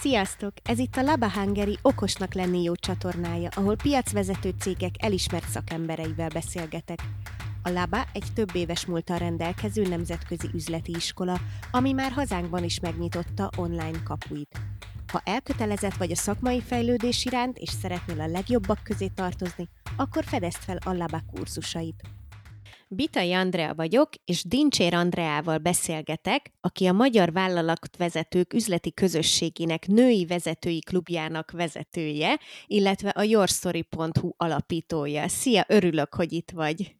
Sziasztok! Ez itt a Laba Hungary Okosnak lenni jó csatornája, ahol piacvezető cégek elismert szakembereivel beszélgetek. A Laba egy több éves múlttal rendelkező nemzetközi üzleti iskola, ami már hazánkban is megnyitotta online kapuit. Ha elkötelezett vagy a szakmai fejlődés iránt és szeretnél a legjobbak közé tartozni, akkor fedezd fel a Laba kurzusait. Bitai Andrea vagyok, és Dincsér Andreával beszélgetek, aki a Magyar Vállalatvezetők üzleti közösségének női vezetői klubjának vezetője, illetve a YourStory.hu alapítója. Szia, örülök, hogy itt vagy!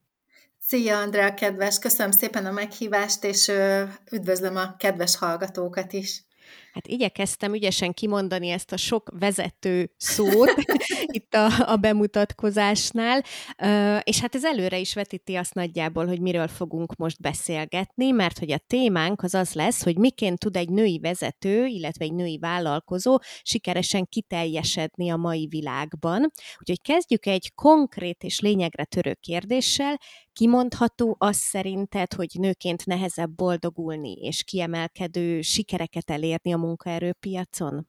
Szia, Andrea, kedves! Köszönöm szépen a meghívást, és üdvözlöm a kedves hallgatókat is! Hát igyekeztem ügyesen kimondani ezt a sok vezető szót itt a bemutatkozásnál, és hát ez előre is vetíti azt nagyjából, hogy miről fogunk most beszélgetni, mert hogy a témánk az lesz, hogy miként tud egy női vezető, illetve egy női vállalkozó sikeresen kiteljesedni a mai világban. Úgyhogy kezdjük egy konkrét és lényegre törő kérdéssel. Kimondható az szerinted, hogy nőként nehezebb boldogulni és kiemelkedő sikereket elérni a munkaerőpiacon?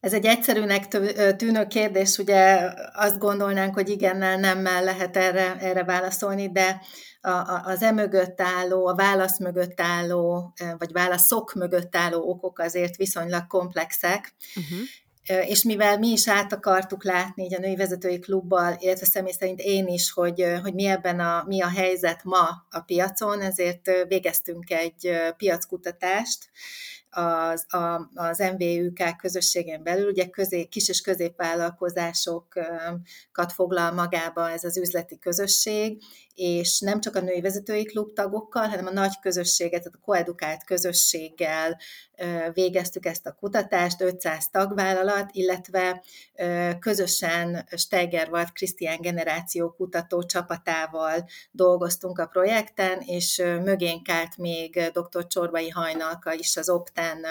Ez egy egyszerűnek tűnő kérdés, ugye azt gondolnánk, hogy igennel, nemmel lehet erre válaszolni, de az emögött álló, a válasz mögött álló, vagy válaszok mögött álló okok azért viszonylag komplexek. Uh-huh. És mivel mi is át akartuk látni így a női vezetői klubbal, illetve személy szerint én is, hogy mi a helyzet ma a piacon, ezért végeztünk egy piackutatást az MVÜK közösségen belül, ugye kis és középvállalkozásokat foglal magába ez az üzleti közösség, és nem csak a női vezetői klub tagokkal, hanem a nagy közösséget, tehát a koedukált közösséggel végeztük ezt a kutatást, 500 tagvállalat, illetve közösen Steigerwald-Kristian generáció kutató csapatával dolgoztunk a projekten, és mögénk állt még Dr. Csorvai Hajnalka is, az Opten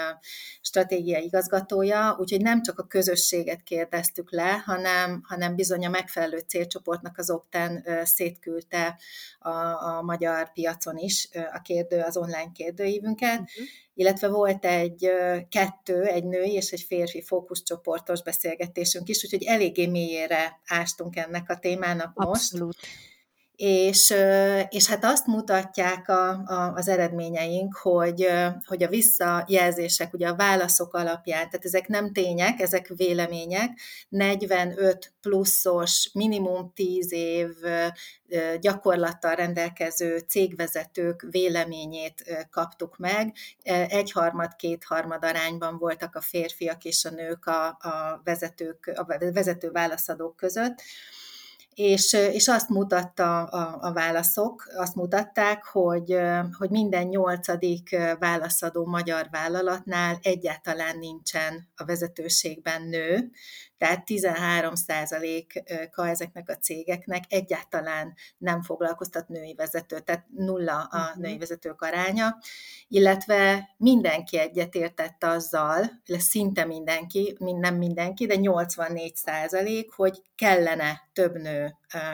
stratégiai igazgatója, úgyhogy nem csak a közösséget kérdeztük le, hanem bizony a megfelelő célcsoportnak az Opten szétküldte a magyar piacon is az online kérdőívünket, uh-huh. Illetve volt egy női és egy férfi fókuszcsoportos beszélgetésünk is, úgyhogy eléggé mélyére ástunk ennek a témának most. Abszolút. És hát azt mutatják az eredményeink, hogy a visszajelzések, ugye a válaszok alapján, tehát ezek nem tények, ezek vélemények, 45 pluszos, minimum 10 év gyakorlattal rendelkező cégvezetők véleményét kaptuk meg. 1/3-2/3 arányban voltak a férfiak és a nők a vezető válaszadók között. És azt mutatta a válaszok, azt mutatták, hogy minden 8. válaszadó magyar vállalatnál egyáltalán nincsen a vezetőségben nő, tehát 13%-a ezeknek a cégeknek egyáltalán nem foglalkoztat női vezetőt, tehát 0 a női vezetők aránya, illetve mindenki egyetértett azzal, szinte mindenki, nem mindenki, de 84%, hogy kellene több nő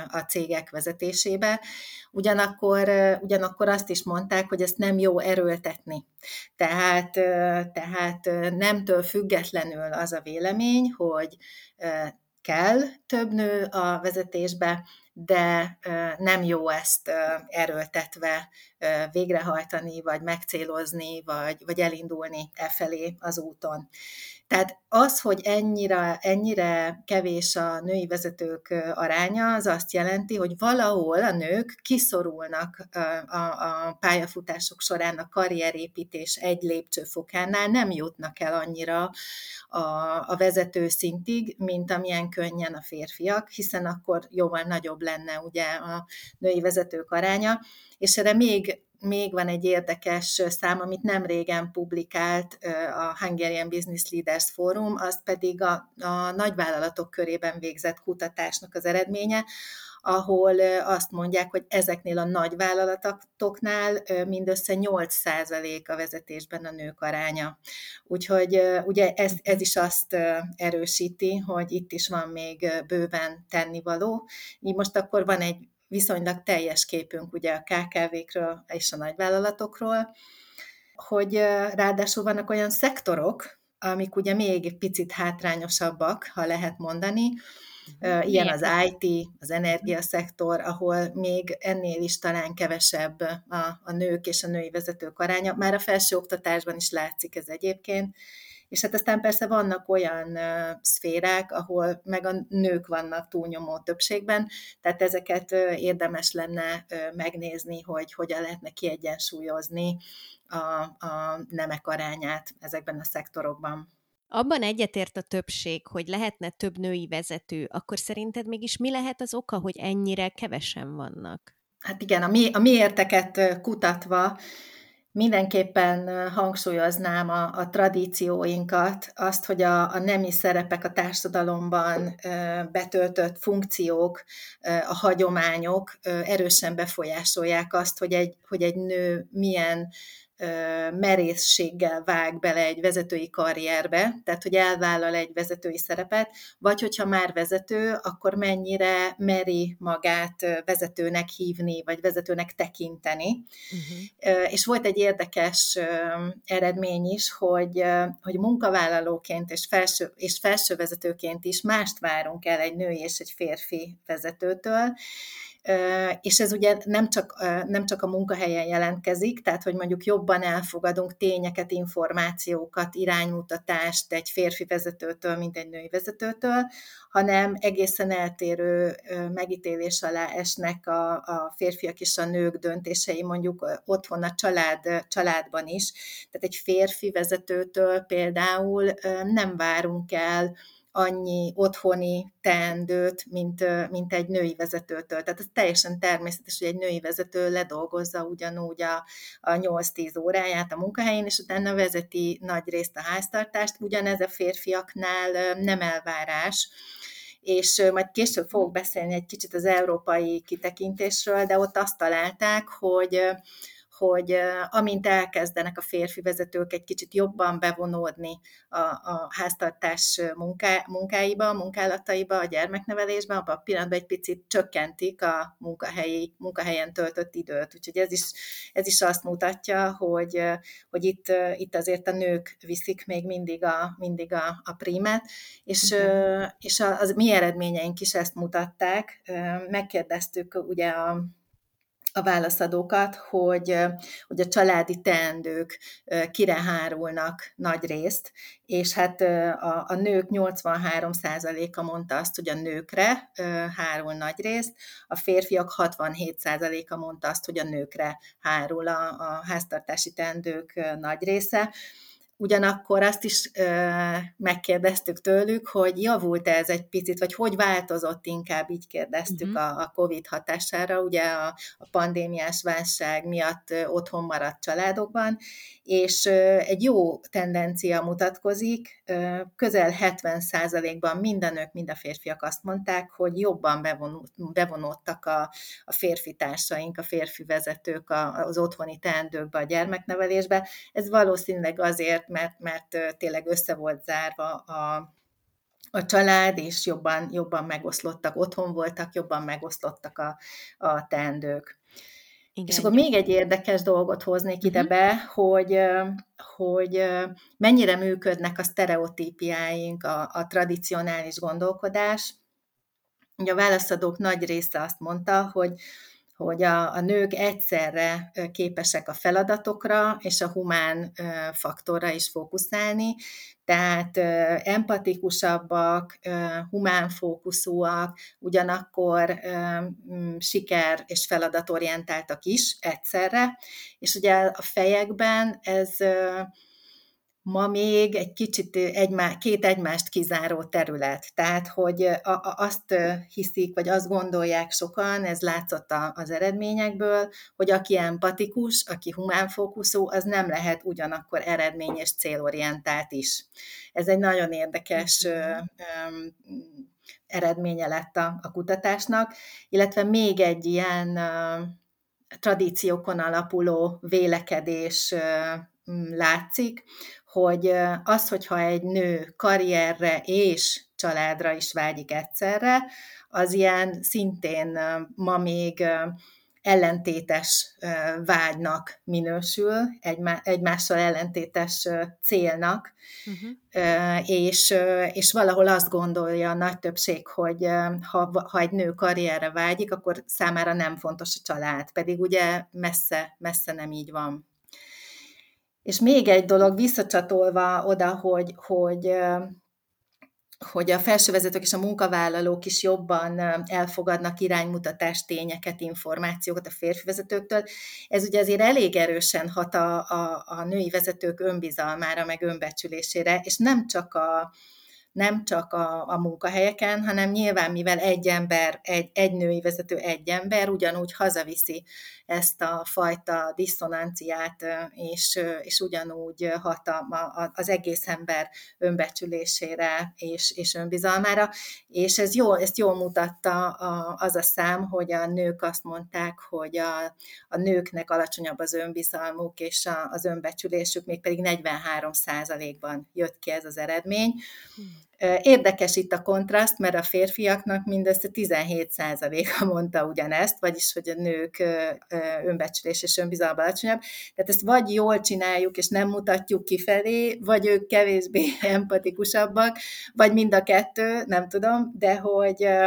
a cégek vezetésébe. Ugyanakkor azt is mondták, hogy ezt nem jó erőltetni. Tehát nemtől függetlenül az a vélemény, hogy kell több nő a vezetésbe, de nem jó ezt erőltetve végrehajtani, vagy megcélozni, vagy elindulni efelé az úton. Tehát az, hogy ennyire kevés a női vezetők aránya, az azt jelenti, hogy valahol a nők kiszorulnak a pályafutások során a karrierépítés egy lépcsőfokánál, nem jutnak el annyira a vezető szintig, mint amilyen könnyen a férfiak, hiszen akkor jóval nagyobb lenne ugye a női vezetők aránya, és erre még van egy érdekes szám, amit nem régen publikált a Hungarian Business Leaders Forum, az pedig a nagyvállalatok körében végzett kutatásnak az eredménye, ahol azt mondják, hogy ezeknél a nagyvállalatoknál mindössze 8% a vezetésben a nők aránya. Úgyhogy ugye ez is azt erősíti, hogy itt is van még bőven tennivaló. Így most akkor van egy viszonylag teljes képünk ugye a KKV-kről és a nagyvállalatokról, hogy ráadásul vannak olyan szektorok, amik ugye még picit hátrányosabbak, ha lehet mondani. Ilyen az IT, az energiaszektor, ahol még ennél is talán kevesebb a nők és a női vezetők aránya. Már a felsőoktatásban is látszik ez egyébként. És hát aztán persze vannak olyan szférák, ahol meg a nők vannak túlnyomó többségben, tehát ezeket érdemes lenne megnézni, hogy hogyan lehetne kiegyensúlyozni a nemek arányát ezekben a szektorokban. Abban egyetért a többség, hogy lehetne több női vezető, akkor szerinted mégis mi lehet az oka, hogy ennyire kevesen vannak? Hát igen, a miérteket kutatva mindenképpen hangsúlyoznám a tradícióinkat, azt, hogy a nemi szerepek a társadalomban betöltött funkciók, a hagyományok erősen befolyásolják azt, hogy egy nő milyen merészséggel vág bele egy vezetői karrierbe, tehát hogy elvállal egy vezetői szerepet, vagy hogyha már vezető, akkor mennyire meri magát vezetőnek hívni, vagy vezetőnek tekinteni. Uh-huh. És volt egy érdekes eredmény is, hogy munkavállalóként és felső vezetőként is mást várunk el egy női és egy férfi vezetőtől, és ez ugye nem csak a munkahelyen jelentkezik, tehát hogy mondjuk jobban elfogadunk tényeket, információkat, iránymutatást egy férfi vezetőtől, mint egy női vezetőtől, hanem egészen eltérő megítélés alá esnek a férfiak és a nők döntései, mondjuk otthon a családban is. Tehát egy férfi vezetőtől például nem várunk el annyi otthoni teendőt, mint egy női vezetőtől. Tehát ez teljesen természetes, hogy egy női vezető ledolgozza ugyanúgy a 8-10 óráját a munkahelyén, és utána vezeti nagy részt a háztartást. Ugyanez a férfiaknál nem elvárás, és majd később fogok beszélni egy kicsit az európai kitekintésről, de ott azt találták, hogy amint elkezdenek a férfi vezetők egy kicsit jobban bevonódni a háztartás munkáiba, munkálataiba, a gyermeknevelésbe, abban a pillanatban egy picit csökkentik a munkahelyen töltött időt. Úgyhogy ez is azt mutatja, hogy itt azért a nők viszik még mindig a prímet, és az mi eredményeink is ezt mutatták. Megkérdeztük ugye a válaszadókat, hogy a családi teendők kire hárulnak nagy részt, és hát a nők 83%-a mondta azt, hogy a nőkre hárul nagy részt, a férfiak 67%-a mondta azt, hogy a nőkre hárul a háztartási teendők nagy része. Ugyanakkor azt is megkérdeztük tőlük, hogy javult-e ez egy picit, vagy hogy változott, inkább így kérdeztük a COVID hatására, ugye a pandémiás válság miatt otthon maradt családokban, és egy jó tendencia mutatkozik, közel 70%-ban mind a nők, mind a férfiak azt mondták, hogy jobban bevonódtak a férfi társaink, a férfi vezetők az otthoni teendőkbe, a gyermeknevelésbe. Ez valószínűleg azért, mert tényleg össze volt zárva a család, és jobban megoszlottak, otthon voltak, jobban megoszlottak a teendők. Igen. És akkor még egy érdekes dolgot hoznék ide be, hogy mennyire működnek a sztereotípiáink, a tradicionális gondolkodás. Ugye a válaszadók nagy része azt mondta, hogy a nők egyszerre képesek a feladatokra és a humán faktorra is fókuszálni, tehát empatikusabbak, humánfókuszúak, ugyanakkor siker- és feladatorientáltak is egyszerre, és ugye a fejekben ez ma még egy kicsit két egymást kizáró terület. Tehát, hogy azt hiszik, vagy azt gondolják sokan, ez látszott az eredményekből, hogy aki empatikus, aki humánfókuszú, az nem lehet ugyanakkor eredmény és célorientált is. Ez egy nagyon érdekes eredménye lett a kutatásnak, illetve még egy ilyen tradíciókon alapuló vélekedés látszik, hogy az, hogyha egy nő karrierre és családra is vágyik egyszerre, az ilyen szintén ma még ellentétes vágynak minősül, egymással ellentétes célnak, és valahol azt gondolja a nagy többség, hogy ha egy nő karrierre vágyik, akkor számára nem fontos a család, pedig ugye messze nem így van. És még egy dolog, visszacsatolva oda, hogy a felsővezetők és a munkavállalók is jobban elfogadnak iránymutatást, tényeket, információkat a férfi vezetőktől. Ez ugye azért elég erősen hat a női vezetők önbizalmára, meg önbecsülésére, és nem csak a munkahelyeken, hanem nyilván, mivel egy női vezető, egy ember, ugyanúgy hazaviszi ezt a fajta diszonanciát, és ugyanúgy hat az egész ember önbecsülésére és önbizalmára, és ezt jól mutatta az a szám, hogy a nők azt mondták, hogy a nőknek alacsonyabb az önbizalmuk és az önbecsülésük, mégpedig 43%-ban jött ki ez az eredmény. Érdekes itt a kontraszt, mert a férfiaknak mindössze 17%-a mondta ugyanezt, vagyis hogy a nők önbecsülés és önbizalma alacsonyabb. Tehát ezt vagy jól csináljuk, és nem mutatjuk kifelé, vagy ők kevésbé empatikusabbak, vagy mind a kettő, nem tudom, de hogy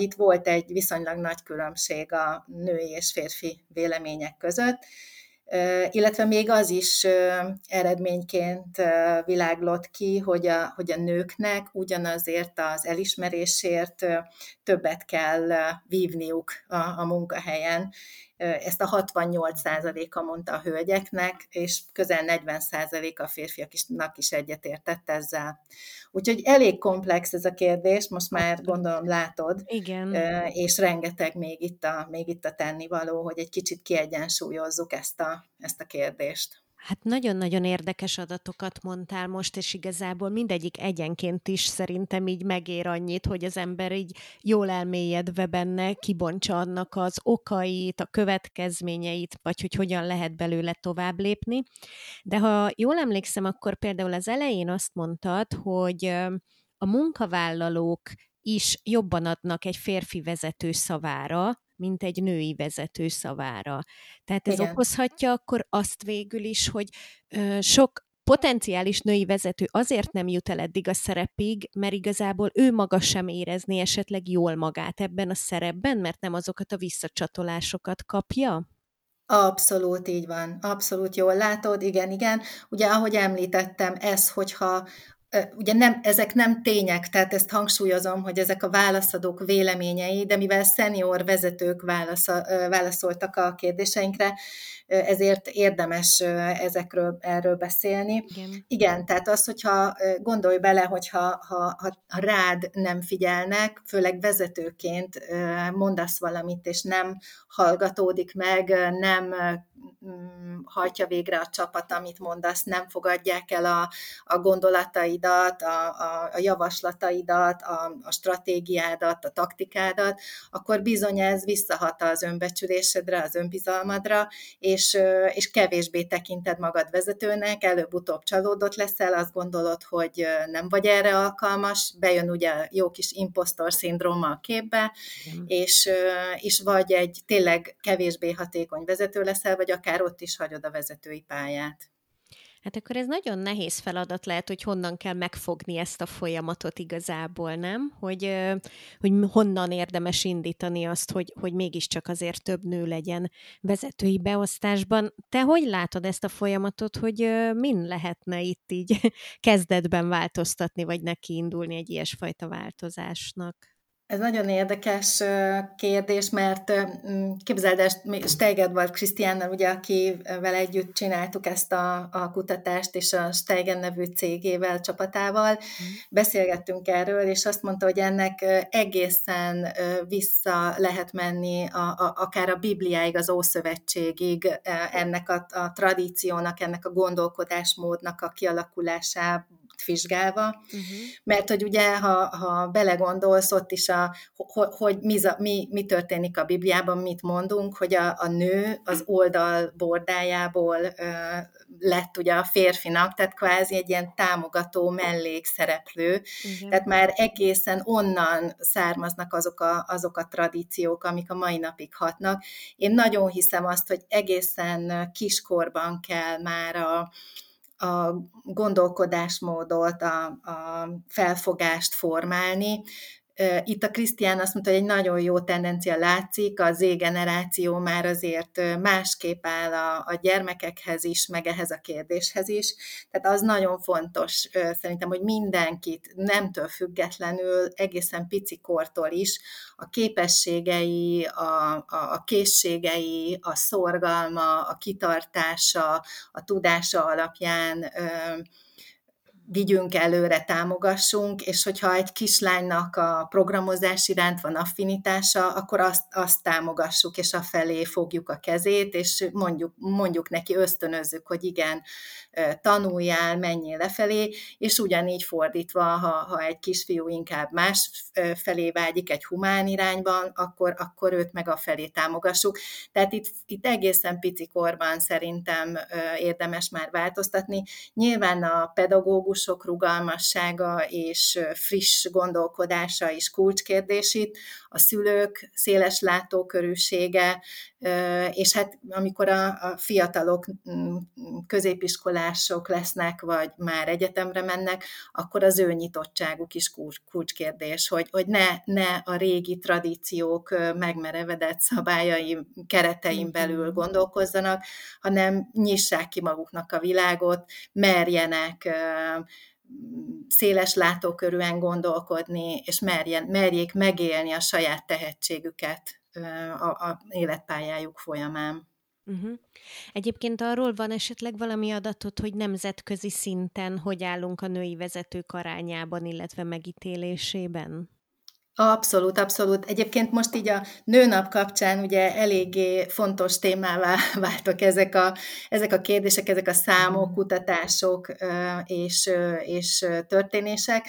itt volt egy viszonylag nagy különbség a női és férfi vélemények között. Illetve még az is eredményként világlott ki, hogy a nőknek ugyanazért az elismerésért többet kell vívniuk a munkahelyen. Ezt a 68%-a mondta a hölgyeknek, és közel 40%-a a férfiaknak is egyetértett ezzel. Úgyhogy elég komplex ez a kérdés, most már gondolom látod. Igen. És rengeteg még itt a tennivaló, hogy egy kicsit kiegyensúlyozzuk ezt a kérdést. Hát nagyon-nagyon érdekes adatokat mondtál most, és igazából mindegyik egyenként is szerintem így megér annyit, hogy az ember így jól elmélyedve benne kibontsa annak az okait, a következményeit, vagy hogy hogyan lehet belőle tovább lépni. De ha jól emlékszem, akkor például az elején azt mondtad, hogy a munkavállalók is jobban adnak egy férfi vezető szavára, mint egy női vezető szavára. Tehát ez igen, okozhatja akkor azt végül is, hogy sok potenciális női vezető azért nem jut el eddig a szerepig, mert igazából ő maga sem érezné esetleg jól magát ebben a szerepben, mert nem azokat a visszacsatolásokat kapja? Abszolút így van. Abszolút jól látod, igen. Ugye ahogy említettem, ez, hogyha ugye ezek nem tények, tehát ezt hangsúlyozom, hogy ezek a válaszadók véleményei, de mivel szenior vezetők válaszoltak a kérdéseinkre, ezért érdemes erről beszélni. Igen, tehát az, hogyha gondolj bele, hogyha ha rád nem figyelnek, főleg vezetőként mondasz valamit, és nem hallgatódik meg, nem hajtja végre a csapat, amit mondasz, nem fogadják el a gondolataidat, a javaslataidat, a stratégiádat, a taktikádat, akkor bizony ez visszahat az önbecsülésedre, az önbizalmadra, és kevésbé tekinted magad vezetőnek, előbb-utóbb csalódott leszel, azt gondolod, hogy nem vagy erre alkalmas, bejön ugye jó kis impostor szindróma a képbe, és vagy egy tényleg kevésbé hatékony vezető leszel, vagy akár ott is hagyod a vezetői pályát. Hát akkor ez nagyon nehéz feladat lehet, hogy honnan kell megfogni ezt a folyamatot igazából, nem? Hogy honnan érdemes indítani azt, hogy mégiscsak azért több nő legyen vezetői beosztásban. Te hogy látod ezt a folyamatot, hogy min lehetne itt így kezdetben változtatni, vagy nekiindulni egy ilyesfajta változásnak? Ez nagyon érdekes kérdés, mert képzeld el, Steigerwald-Kristiánnal, ugye, akivel együtt csináltuk ezt a kutatást, és a Stegen nevű cégével, csapatával beszélgettünk erről, és azt mondta, hogy ennek egészen vissza lehet menni akár a Bibliáig, az Ószövetségig, ennek a tradíciónak, ennek a gondolkodásmódnak a kialakulásába, vizsgálva, mert hogy ugye, ha belegondolsz ott is, hogy mi történik a Bibliában, mit mondunk, hogy a nő az oldal bordájából lett ugye a férfinak, tehát kvázi egy ilyen támogató mellékszereplő, tehát már egészen onnan származnak azok a tradíciók, amik a mai napig hatnak. Én nagyon hiszem azt, hogy egészen kiskorban kell már a gondolkodásmódot, a felfogást formálni. Itt a Krisztián azt mondta, hogy egy nagyon jó tendencia látszik, a Z-generáció már azért másképp áll a gyermekekhez is, meg ehhez a kérdéshez is. Tehát az nagyon fontos szerintem, hogy mindenkit nemtől függetlenül, egészen pici kortól is a képességei, a készségei, a szorgalma, a kitartása, a tudása alapján vigyünk előre, támogassunk, és hogyha egy kislánynak a programozás iránt van affinitása, akkor azt támogassuk, és afelé fogjuk a kezét, és mondjuk neki, ösztönözzük, hogy igen, tanuljál, menjél lefelé, és ugyanígy fordítva, ha egy kisfiú inkább más felé vágyik egy humán irányban, akkor őt meg afelé támogassuk. Tehát itt egészen pici korban szerintem érdemes már változtatni. Nyilván a pedagógus sok rugalmassága és friss gondolkodása is kulcskérdés itt, a szülők széles látókörűsége, és hát amikor a fiatalok középiskolások lesznek, vagy már egyetemre mennek, akkor az ő nyitottságuk is kulcskérdés, hogy ne a régi tradíciók megmerevedett szabályai keretein belül gondolkozzanak, hanem nyissák ki maguknak a világot, merjenek széles látókörűen gondolkodni, és merjék megélni a saját tehetségüket a életpályájuk folyamán. Egyébként arról van esetleg valami adatot, hogy nemzetközi szinten hogy állunk a női vezetők arányában, illetve megítélésében? Abszolút, abszolút. Egyébként most így a nőnap kapcsán ugye eléggé fontos témává váltak ezek a kérdések, ezek a számok, kutatások és történések.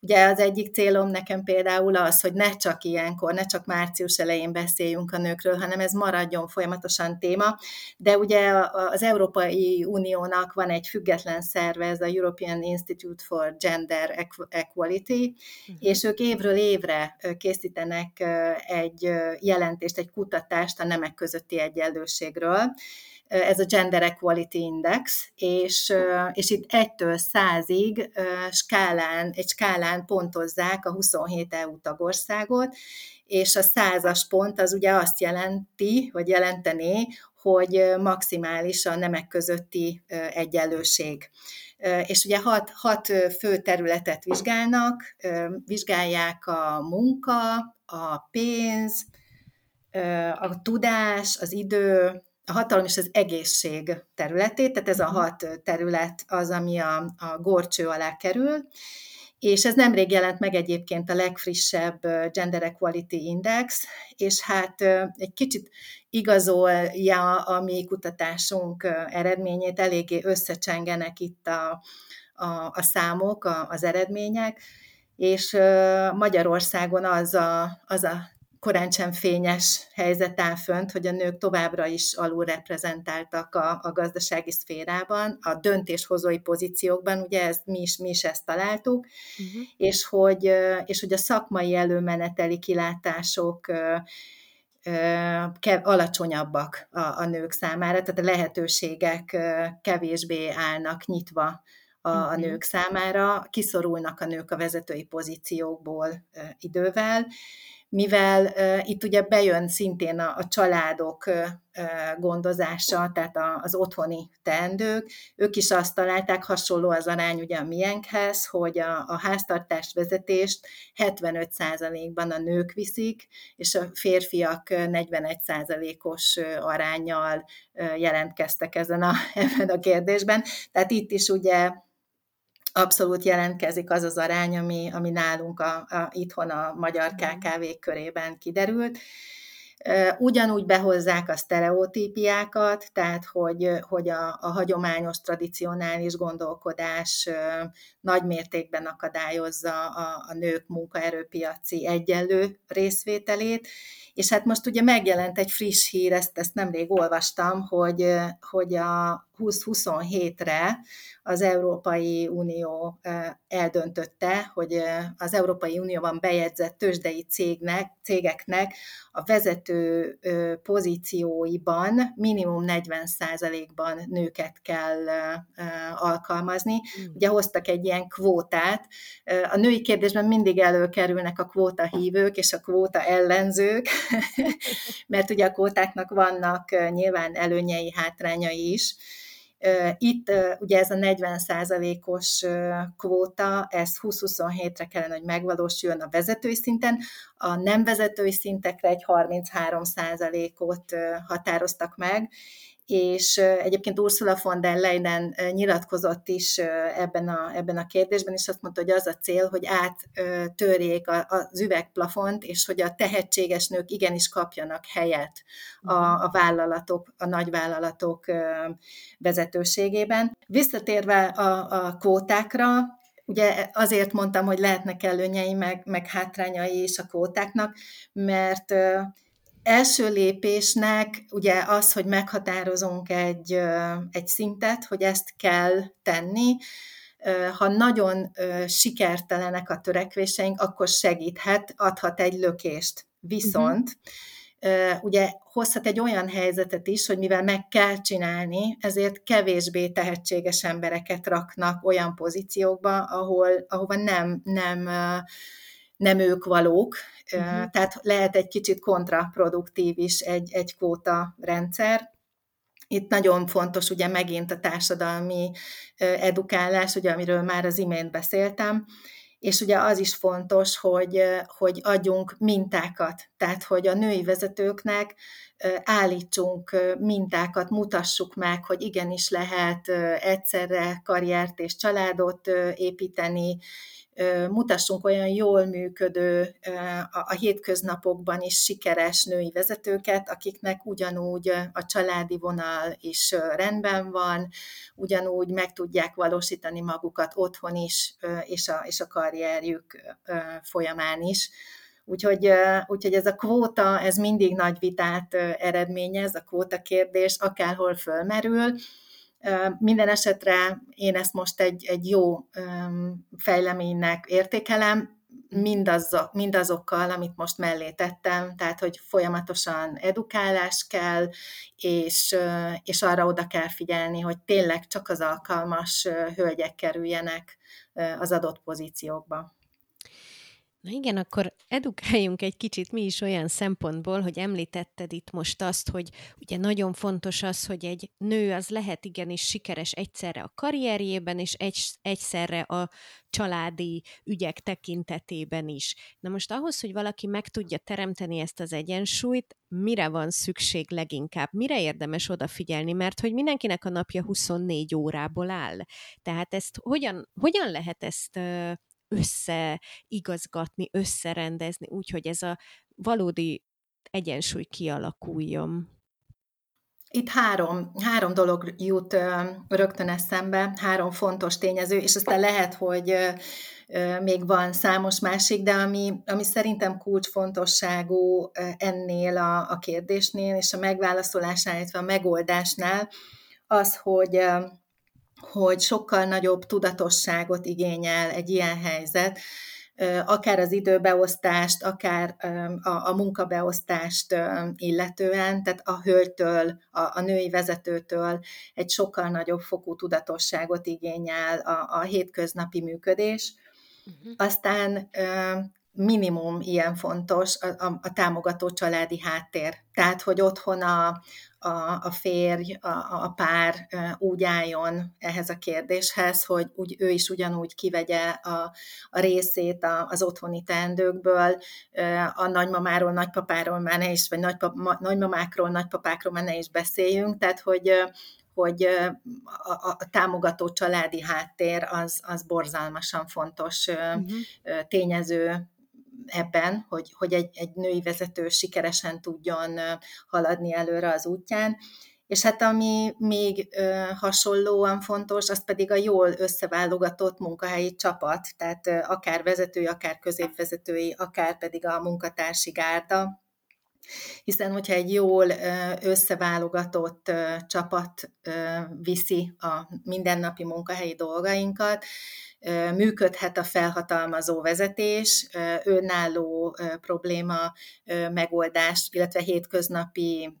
Ugye az egyik célom nekem például az, hogy ne csak ilyenkor, ne csak március elején beszéljünk a nőkről, hanem ez maradjon folyamatosan téma, de ugye az Európai Uniónak van egy független szerve, ez a European Institute for Gender Equality, és ők évről évre készítenek egy jelentést, egy kutatást a nemek közötti egyenlőségről. Ez a Gender Equality Index, és itt 1-től 100-ig egy skálán pontozzák a 27 EU tagországot, és a 100-as pont az ugye azt jelenti, vagy jelentené, hogy maximális a nemek közötti egyenlőség. És ugye 6 fő területet vizsgálják: a munka, a pénz, a tudás, az idő, a hatalom és az egészség területét, tehát ez a 6 terület az, ami a górcső alá kerül, és ez nemrég jelent meg egyébként a legfrissebb Gender Equality Index, és hát egy kicsit igazolja a mi kutatásunk eredményét, eléggé összecsengenek itt a számok, az eredmények, és Magyarországon az a korántsem fényes helyzet áll fönt, hogy a nők továbbra is alulreprezentáltak a gazdasági szférában, a döntéshozói pozíciókban, ugye mi is ezt találtuk, és hogy a szakmai előmeneteli kilátások alacsonyabbak a nők számára, tehát a lehetőségek kevésbé állnak nyitva a nők számára, kiszorulnak a nők a vezetői pozíciókból idővel, mivel itt ugye bejön szintén a családok gondozása, tehát az otthoni teendők. Ők is azt találták, hasonló az arány ugye a miénkhez, hogy a háztartás vezetést 75%-ban a nők viszik, és a férfiak 41%-os aránnyal jelentkeztek ebben a kérdésben. Tehát itt is ugye abszolút jelentkezik az az arány, ami nálunk itthon a magyar KKV-k körében kiderült. Ugyanúgy behozzák a sztereotípiákat, tehát hogy a hagyományos, tradicionális gondolkodás nagy mértékben akadályozza a nők munkaerőpiaci egyenlő részvételét, és hát most ugye megjelent egy friss hír, ezt nemrég olvastam, hogy a 2027-re az Európai Unió eldöntötte, hogy az Európai Unióban bejegyzett tőzsdei cégeknek a vezető pozícióiban minimum 40%-ban nőket kell alkalmazni. Ugye hoztak egy ilyen kvótát. A női kérdésben mindig előkerülnek a kvóta hívők és a kvóta ellenzők, mert ugye a kvótáknak vannak nyilván előnyei, hátrányai is. Itt ugye ez a 40%-os kvóta, ez 2027-re kellene, hogy megvalósuljon a vezetői szinten. A nem vezetői szintekre egy 33%-ot határoztak meg, és egyébként Ursula von der Leyen nyilatkozott is ebben a kérdésben, és azt mondta, hogy az a cél, hogy áttörjék az üvegplafont, és hogy a tehetséges nők igenis kapjanak helyet a vállalatok, a nagyvállalatok vezetőségében. Visszatérve a kvótákra, ugye azért mondtam, hogy lehetnek előnyei, meg hátrányai is a kvótáknak, mert első lépésnek ugye az, hogy meghatározunk egy szintet, hogy ezt kell tenni. Ha nagyon sikertelenek a törekvéseink, akkor segíthet, adhat egy lökést. Viszont ugye hozhat egy olyan helyzetet is, hogy mivel meg kell csinálni, ezért kevésbé tehetséges embereket raknak olyan pozíciókba, ahova nem ők valók, tehát lehet egy kicsit kontraproduktív is egy kvóta rendszer. Itt nagyon fontos ugye megint a társadalmi edukálás, ugye, amiről már az imént beszéltem, és ugye az is fontos, hogy adjunk mintákat, tehát hogy a női vezetőknek állítsunk mintákat, mutassuk meg, hogy igenis lehet egyszerre karriert és családot építeni, mutassunk olyan jól működő, a hétköznapokban is sikeres női vezetőket, akiknek ugyanúgy a családi vonal is rendben van, ugyanúgy meg tudják valósítani magukat otthon is, és a karrierjük folyamán is. Úgyhogy ez a kvóta, ez mindig nagy vitát eredményez, a kvóta kérdés akárhol fölmerül. Minden esetre én ezt most egy jó fejleménynek értékelem, mindazokkal, amit most mellé tettem, tehát, hogy folyamatosan edukálás kell, és arra oda kell figyelni, hogy tényleg csak az alkalmas hölgyek kerüljenek az adott pozíciókba. Na igen, akkor edukáljunk egy kicsit mi is olyan szempontból, hogy említetted itt most azt, hogy ugye nagyon fontos az, hogy egy nő az lehet igenis sikeres egyszerre a karrierjében, és egyszerre a családi ügyek tekintetében is. Na most ahhoz, hogy valaki meg tudja teremteni ezt az egyensúlyt, mire van szükség leginkább? Mire érdemes odafigyelni? Mert hogy mindenkinek a napja 24 órából áll. Tehát ezt hogyan lehet ezt összeigazgatni, összerendezni, úgyhogy ez a valódi egyensúly kialakuljon. Itt három dolog jut rögtön eszembe, három fontos tényező, és aztán lehet, hogy még van számos másik, de ami szerintem kulcsfontosságú ennél a kérdésnél, és a megválaszolásnál, illetve a megoldásnál az, hogy sokkal nagyobb tudatosságot igényel egy ilyen helyzet, akár az időbeosztást, akár a munkabeosztást illetően, tehát a hölgytől, a női vezetőtől egy sokkal nagyobb fokú tudatosságot igényel a hétköznapi működés. Aztán minimum ilyen fontos a támogató családi háttér. Tehát, hogy otthon a férj, a pár úgy álljon ehhez a kérdéshez, hogy ő is ugyanúgy kivegye a részét az otthoni teendőkből, a nagymamáról, nagypapáról már ne is, vagy nagymamákról, nagypapákról már ne is beszéljünk, tehát hogy a támogató családi háttér az borzalmasan fontos tényező ebben, hogy egy női vezető sikeresen tudjon haladni előre az útján. És hát ami még hasonlóan fontos, az pedig a jól összeválogatott munkahelyi csapat, tehát akár vezetői, akár középvezetői, akár pedig a munkatársi gárda. Hiszen, hogyha egy jól összeválogatott csapat viszi a mindennapi munkahelyi dolgainkat, működhet a felhatalmazó vezetés, önálló probléma megoldás, illetve hétköznapi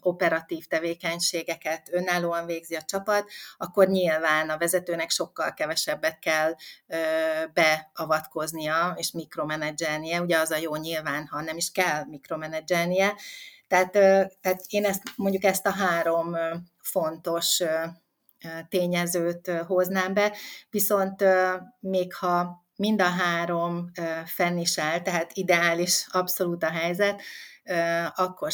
operatív tevékenységeket önállóan végzi a csapat, akkor nyilván a vezetőnek sokkal kevesebbet kell beavatkoznia és mikromenedzselnie. Ugye az a jó nyilván, ha nem is kell mikromenedzselnie. Tehát én ezt a három fontos tényezőt hoznám be, viszont még ha mind a három fenn is áll, tehát ideális abszolút a helyzet, akkor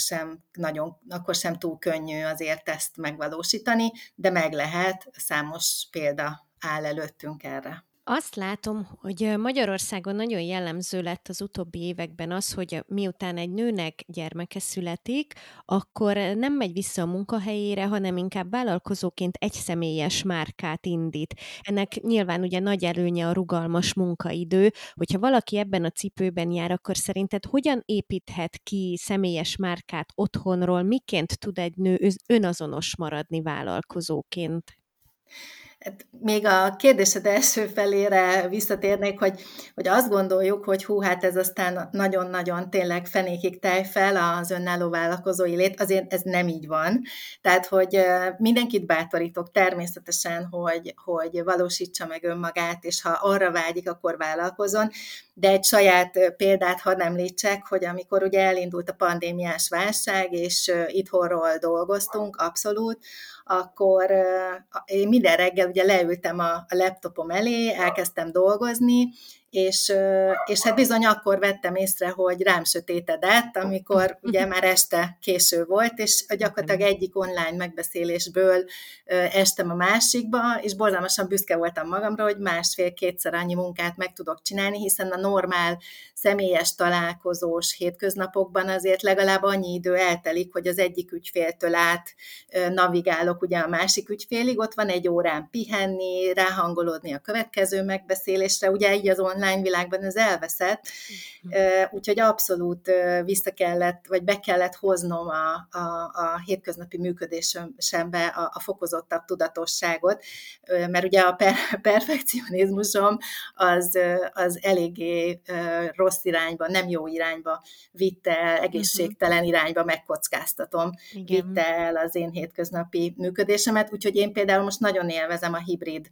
sem túl könnyű azért ezt megvalósítani, de meg lehet, számos példa áll előttünk erre. Azt látom, hogy Magyarországon nagyon jellemző lett az utóbbi években az, hogy miután egy nőnek gyermeke születik, akkor nem megy vissza a munkahelyére, hanem inkább vállalkozóként egyszemélyes márkát indít. Ennek nyilván ugye nagy előnye a rugalmas munkaidő, hogyha valaki ebben a cipőben jár, akkor szerinted hogyan építhet ki személyes márkát otthonról, miként tud egy nő önazonos maradni vállalkozóként? Még a kérdésed első felére visszatérnék, hogy azt gondoljuk, hogy ez aztán nagyon-nagyon tényleg fenékig telj fel az önálló vállalkozói lét, azért ez nem így van. Tehát, hogy mindenkit bátorítok természetesen, hogy valósítsa meg önmagát, és ha arra vágyik, akkor vállalkozzon. De egy saját példát hadd említsek, hogy amikor ugye elindult a pandémiás válság, és itthonról dolgoztunk, abszolút, akkor én minden reggel ugye leültem a laptopom elé, elkezdtem dolgozni, és hát bizony akkor vettem észre, hogy rám sötétedett, amikor ugye már este késő volt, és gyakorlatilag egyik online megbeszélésből estem a másikba, és borzalmasan büszke voltam magamra, hogy 1,5-2-szer annyi munkát meg tudok csinálni, hiszen a normál személyes találkozós hétköznapokban azért legalább annyi idő eltelik, hogy az egyik ügyféltől át navigálok ugye a másik ügyfélig, ott van egy órán pihenni, ráhangolódni a következő megbeszélésre, ugye így az online világban ez elveszett, úgyhogy abszolút vissza kellett, vagy be kellett hoznom a hétköznapi működésembe a fokozottabb tudatosságot, mert ugye a perfekcionizmusom az eléggé rossz irányba, nem jó irányba vitte el, egészségtelen irányba megkockáztatom, vitte el az én hétköznapi működésemet, úgyhogy én például most nagyon élvezem a hibrid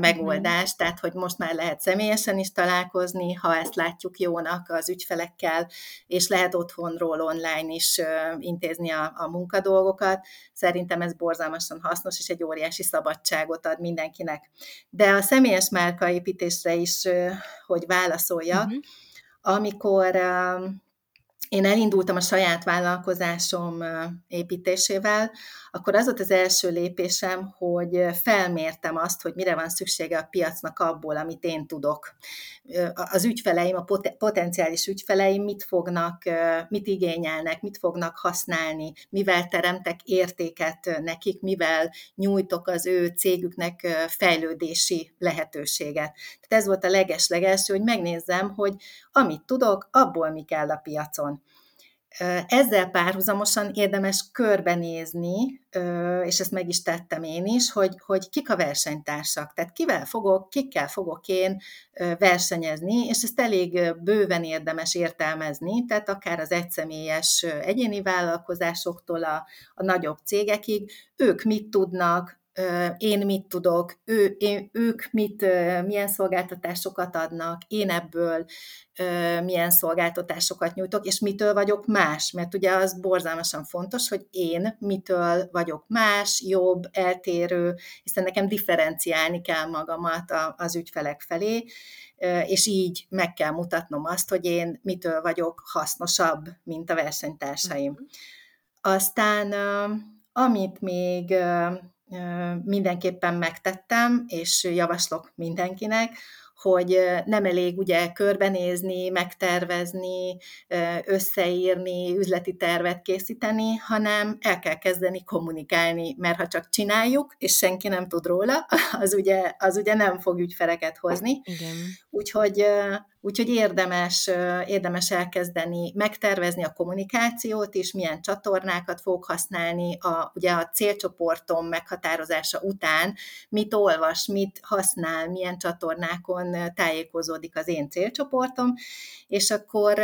megoldást, tehát hogy most már lehet személyesen is találkozni, ha ezt látjuk jónak az ügyfelekkel, és lehet otthonról online is intézni a munkadolgokat. Szerintem ez borzalmasan hasznos, és egy óriási szabadságot ad mindenkinek. De a személyes márkaépítésre is, hogy válaszoljak, amikor én elindultam a saját vállalkozásom építésével, akkor az volt az első lépésem, hogy felmértem azt, hogy mire van szüksége a piacnak abból, amit én tudok. Az ügyfeleim, a potenciális ügyfeleim mit igényelnek, mit fognak használni, mivel teremtek értéket nekik, mivel nyújtok az ő cégüknek fejlődési lehetőséget. Tehát ez volt a leges-legelső, hogy megnézzem, hogy amit tudok, abból mi kell a piacon. Ezzel párhuzamosan érdemes körbenézni, és ezt meg is tettem én is, hogy kik a versenytársak, tehát kikkel fogok én versenyezni, és ezt elég bőven érdemes értelmezni, tehát akár az egyszemélyes egyéni vállalkozásoktól a nagyobb cégekig, ők mit tudnak, én mit tudok, milyen szolgáltatásokat adnak, én ebből milyen szolgáltatásokat nyújtok, és mitől vagyok más, mert ugye az borzalmasan fontos, hogy én mitől vagyok más, jobb, eltérő, hiszen nekem differenciálni kell magamat az ügyfelek felé, és így meg kell mutatnom azt, hogy én mitől vagyok hasznosabb, mint a versenytársaim. Aztán, amit még mindenképpen megtettem, és javaslok mindenkinek, hogy nem elég ugye körbenézni, megtervezni, összeírni, üzleti tervet készíteni, hanem el kell kezdeni kommunikálni, mert ha csak csináljuk, és senki nem tud róla, az ugye nem fog ügyfeleket hozni. Igen. Úgyhogy érdemes elkezdeni megtervezni a kommunikációt is, milyen csatornákat fogok használni, ugye a célcsoportom meghatározása után, mit olvas, mit használ, milyen csatornákon tájékozódik az én célcsoportom, és akkor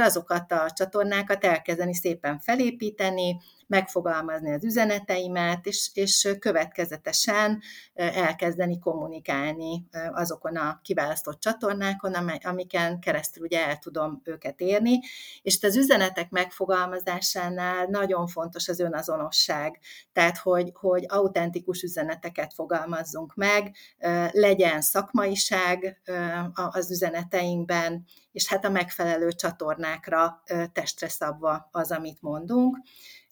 azokat a csatornákat elkezdeni szépen felépíteni, megfogalmazni az üzeneteimet, és következetesen elkezdeni kommunikálni azokon a kiválasztott csatornákon, amiken keresztül ugye el tudom őket érni. És itt az üzenetek megfogalmazásánál nagyon fontos az önazonosság, tehát hogy autentikus üzeneteket fogalmazzunk meg, legyen szakmaiság az üzeneteinkben, és hát a megfelelő csatornákra testre szabva az, amit mondunk.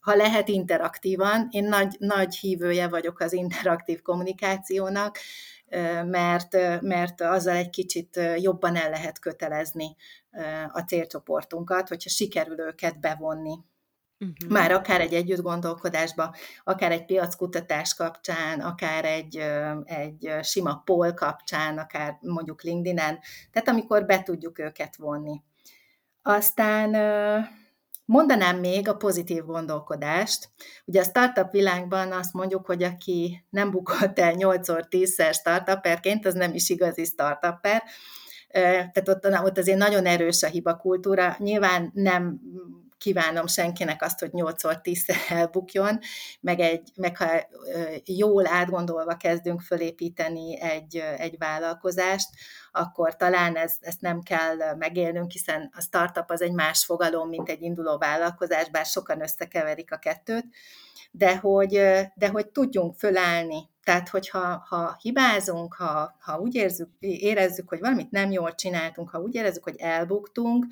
Ha lehet interaktívan, én nagy hívője vagyok az interaktív kommunikációnak, mert azzal egy kicsit jobban el lehet kötelezni a célcsoportunkat, hogyha sikerül őket bevonni. Uh-huh. Már akár egy együtt gondolkodásba, akár egy piackutatás kapcsán, akár egy sima poll kapcsán, akár mondjuk LinkedIn-en, tehát amikor be tudjuk őket vonni. Aztán mondanám még a pozitív gondolkodást. Ugye a startup világban azt mondjuk, hogy aki nem bukott el 8-10-szer startupperként, az nem is igazi startupper. Tehát ott azért nagyon erős a hibakultúra. Nyilván nem kívánom senkinek azt, hogy 8-10-szer elbukjon, meg ha jól átgondolva kezdünk fölépíteni egy vállalkozást, akkor talán ezt nem kell megélnünk, hiszen a startup az egy más fogalom, mint egy induló vállalkozás, bár sokan összekeverik a kettőt, de hogy tudjunk fölállni. Tehát, hogyha hibázunk, ha úgy érezzük, hogy valamit nem jól csináltunk, ha úgy érezzük, hogy elbuktunk,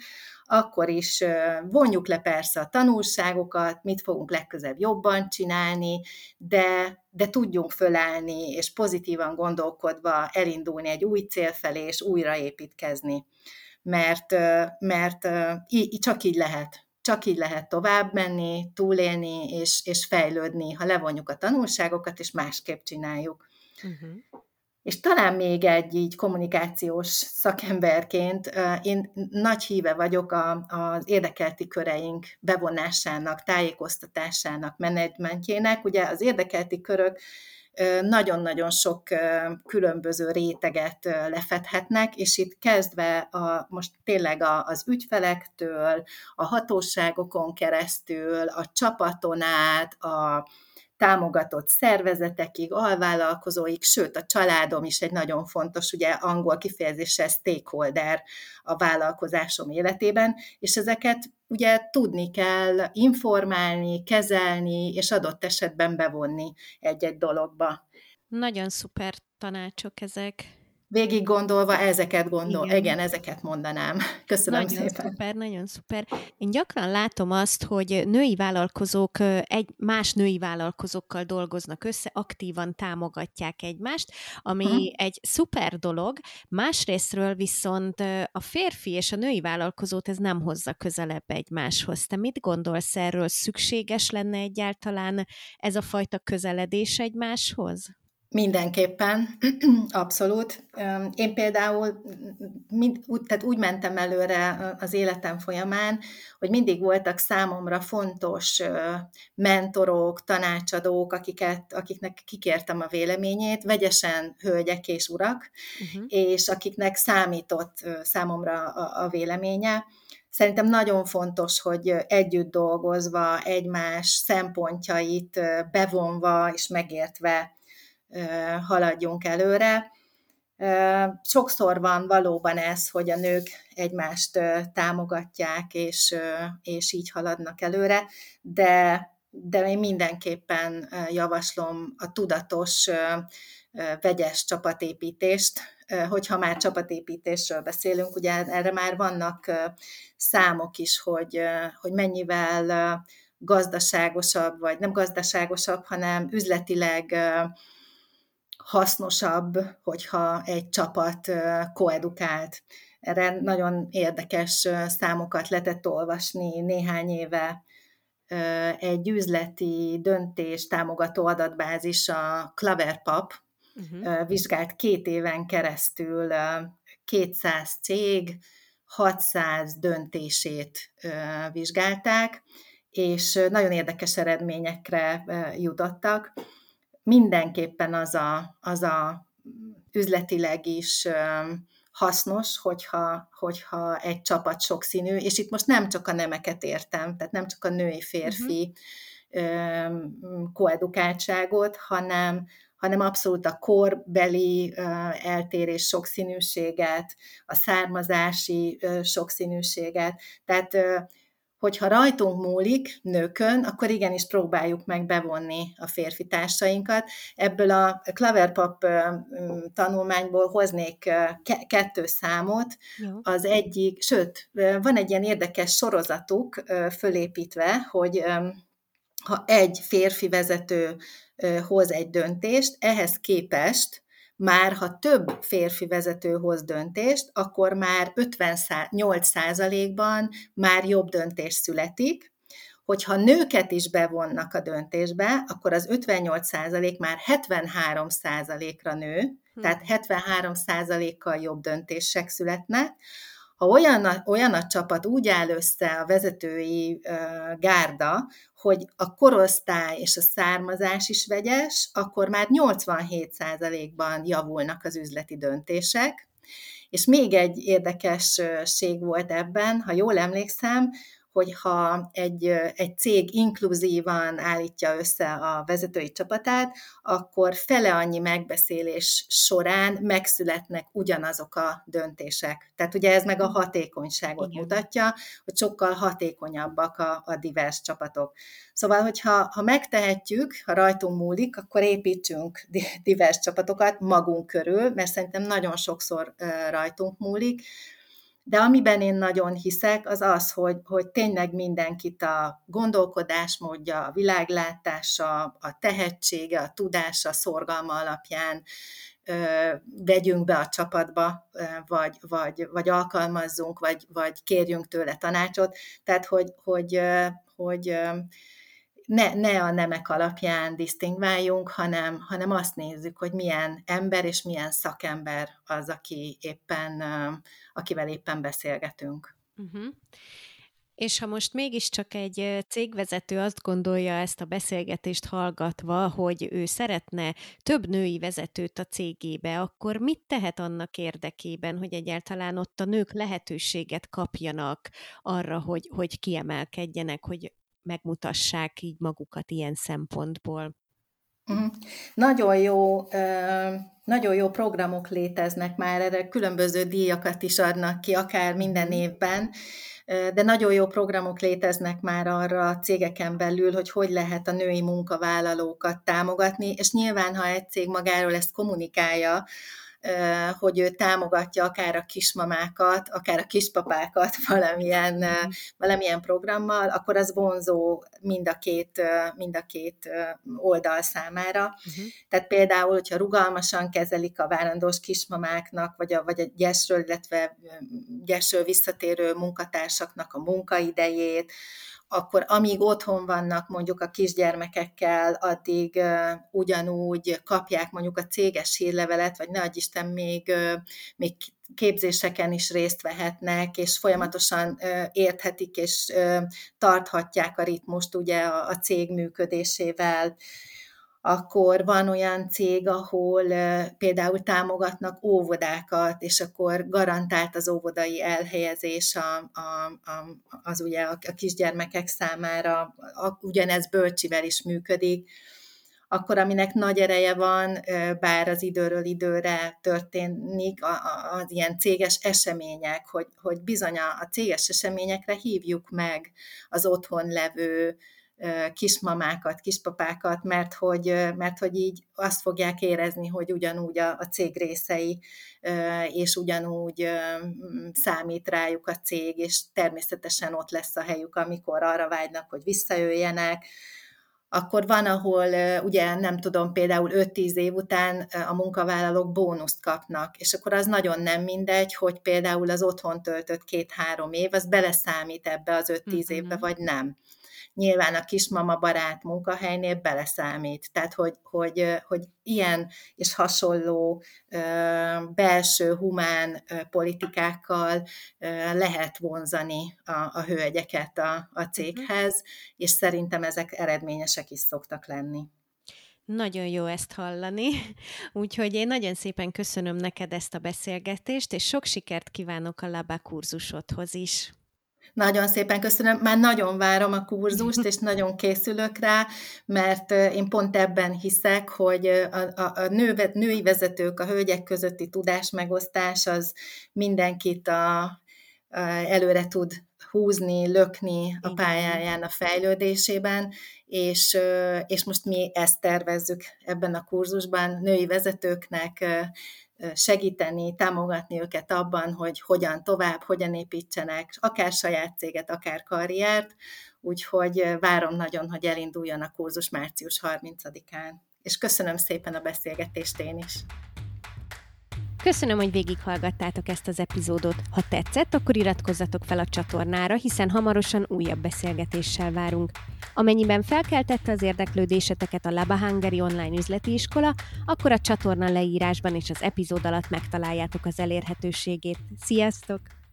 akkor is vonjuk le persze a tanulságokat, mit fogunk legközebb jobban csinálni, de tudjunk fölállni, és pozitívan gondolkodva elindulni egy új cél felé, és újraépítkezni. Mert csak így lehet tovább menni, túlélni, és fejlődni, ha levonjuk a tanulságokat, és másképp csináljuk. Uh-huh. És talán még egy így kommunikációs szakemberként, én nagy híve vagyok az érdekelti köreink bevonásának, tájékoztatásának, menedzsmentjének. Ugye az érdekelti körök nagyon-nagyon sok különböző réteget lefedhetnek, és itt kezdve most tényleg az ügyfelektől, a hatóságokon keresztül, a csapaton át, a támogatott szervezetekig, alvállalkozóig, sőt a családom is egy nagyon fontos, ugye angol kifejezéssel stakeholder a vállalkozásom életében, és ezeket ugye tudni kell informálni, kezelni, és adott esetben bevonni egy-egy dologba. Nagyon szuper tanácsok ezek. Végig gondolva igen, ezeket mondanám. Köszönöm nagyon szépen. Nagyon szuper. Én gyakran látom azt, hogy női vállalkozók más női vállalkozókkal dolgoznak össze, aktívan támogatják egymást, ami egy szuper dolog, másrészről viszont a férfi és a női vállalkozót ez nem hozza közelebb egymáshoz. Te mit gondolsz erről? Szükséges lenne egyáltalán ez a fajta közeledés egymáshoz? Mindenképpen, abszolút. Én például úgy mentem előre az életem folyamán, hogy mindig voltak számomra fontos mentorok, tanácsadók, akiknek kikértem a véleményét, vegyesen hölgyek és urak, és akiknek számított számomra a véleménye. Szerintem nagyon fontos, hogy együtt dolgozva, egymás szempontjait bevonva és megértve haladjunk előre. Sokszor van valóban ez, hogy a nők egymást támogatják, és így haladnak előre, de én mindenképpen javaslom a tudatos vegyes csapatépítést, hogyha már csapatépítésről beszélünk, ugye erre már vannak számok is, hogy mennyivel gazdaságosabb, vagy nem gazdaságosabb, hanem üzletileg hasznosabb, hogyha egy csapat koedukált. Erre nagyon érdekes számokat lehetett olvasni néhány éve. Egy üzleti döntés támogató adatbázis, a Cloverpop vizsgált 2 éven keresztül 200 cég, 600 döntését vizsgálták, és nagyon érdekes eredményekre jutottak. Mindenképpen az a üzletileg is hasznos, hogyha egy csapat sokszínű, és itt most nem csak a nemeket értem, tehát nem csak a női-férfi koedukáltságot, hanem abszolút a korbeli eltérés sokszínűséget, a származási sokszínűséget. Tehát, hogyha rajtunk múlik, nőkön, akkor igenis próbáljuk meg bevonni a férfi társainkat. Ebből a Cloverpop tanulmányból hoznék 2 számot. Az egyik, sőt, van egy ilyen érdekes sorozatuk fölépítve, hogy ha egy férfi vezető hoz egy döntést, ehhez képest már ha több férfi vezető hoz döntést, akkor már 58%-ban már jobb döntés születik. Hogyha nőket is bevonnak a döntésbe, akkor az 58% már 73%-ra nő, tehát 73%-kal jobb döntések születnek. Ha olyan a csapat úgy áll össze a vezetői gárda, hogy a korosztály és a származás is vegyes, akkor már 87%-ban javulnak az üzleti döntések. És még egy érdekesség volt ebben, ha jól emlékszem, hogyha egy cég inkluzívan állítja össze a vezetői csapatát, akkor fele annyi megbeszélés során megszületnek ugyanazok a döntések. Tehát ugye ez meg a hatékonyságot mutatja, hogy sokkal hatékonyabbak a divers csapatok. Szóval, hogyha megtehetjük, ha rajtunk múlik, akkor építsünk divers csapatokat magunk körül, mert szerintem nagyon sokszor rajtunk múlik. De amiben én nagyon hiszek, az az, hogy tényleg mindenkit a gondolkodásmódja, a világlátása, a tehetsége, a tudása, szorgalma alapján vegyünk be a csapatba, vagy alkalmazzunk, vagy kérjünk tőle tanácsot. Tehát, hogy ne a nemek alapján disztingváljunk, hanem azt nézzük, hogy milyen ember és milyen szakember az, akivel éppen beszélgetünk. Uh-huh. És ha most mégiscsak egy cégvezető azt gondolja ezt a beszélgetést hallgatva, hogy ő szeretne több női vezetőt a cégébe, akkor mit tehet annak érdekében, hogy egyáltalán ott a nők lehetőséget kapjanak arra, hogy kiemelkedjenek, hogy megmutassák így magukat ilyen szempontból? Nagyon jó programok léteznek már, erre különböző díjakat is adnak ki, akár minden évben, de nagyon jó programok léteznek már arra a cégeken belül, hogy lehet a női munkavállalókat támogatni, és nyilván, ha egy cég magáról ezt kommunikálja, hogy ő támogatja akár a kismamákat, akár a kispapákat valamilyen programmal, akkor az vonzó mind a két oldal számára. Tehát például, hogyha rugalmasan kezelik a várandós kismamáknak, vagy a gyesről, illetve gyesről visszatérő munkatársaknak a munkaidejét, akkor amíg otthon vannak mondjuk a kisgyermekekkel, addig ugyanúgy kapják mondjuk a céges hírlevelet, vagy ne adj Isten, még képzéseken is részt vehetnek, és folyamatosan érthetik és tarthatják a ritmust ugye a cég működésével. Akkor van olyan cég, ahol például támogatnak óvodákat, és akkor garantált az óvodai elhelyezés az ugye a kisgyermekek számára, ugyanez bölcsivel is működik. Akkor aminek nagy ereje van, bár az időről időre történik az ilyen céges események, hogy bizony a céges eseményekre hívjuk meg az otthon levő kismamákat, kispapákat, mert hogy így azt fogják érezni, hogy ugyanúgy a cég részei, és ugyanúgy számít rájuk a cég, és természetesen ott lesz a helyük, amikor arra vágynak, hogy visszajöjjenek. akkor van, ahol ugye nem tudom, például 5-10 év után a munkavállalók bónuszt kapnak, és akkor az nagyon nem mindegy, hogy például az otthon töltött 2-3 év, az beleszámít ebbe az 5-10 évbe, vagy nem. Nyilván a kismama barát munkahelynél beleszámít. Tehát, hogy ilyen és hasonló belső humán politikákkal lehet vonzani a hölgyeket a céghez, és szerintem ezek eredményesek is szoktak lenni. Nagyon jó ezt hallani, úgyhogy én nagyon szépen köszönöm neked ezt a beszélgetést, és sok sikert kívánok a Laba kurzusodhoz is. Nagyon szépen köszönöm, már nagyon várom a kurzust, és nagyon készülök rá, mert én pont ebben hiszek, hogy a női vezetők, a hölgyek közötti tudásmegosztás az mindenkit előre tud húzni, lökni a pályáján, a fejlődésében, és most mi ezt tervezzük ebben a kurzusban női vezetőknek, segíteni, támogatni őket abban, hogy hogyan tovább, hogyan építsenek, akár saját céget, akár karriert, úgyhogy várom nagyon, hogy elinduljon a kurzus március 30-án. És köszönöm szépen a beszélgetést én is. Köszönöm, hogy végighallgattátok ezt az epizódot. Ha tetszett, akkor iratkozzatok fel a csatornára, hiszen hamarosan újabb beszélgetéssel várunk. Amennyiben felkeltette az érdeklődéseteket a Laba Hungary online üzleti iskola, akkor a csatorna leírásban és az epizód alatt megtaláljátok az elérhetőségét. Sziasztok!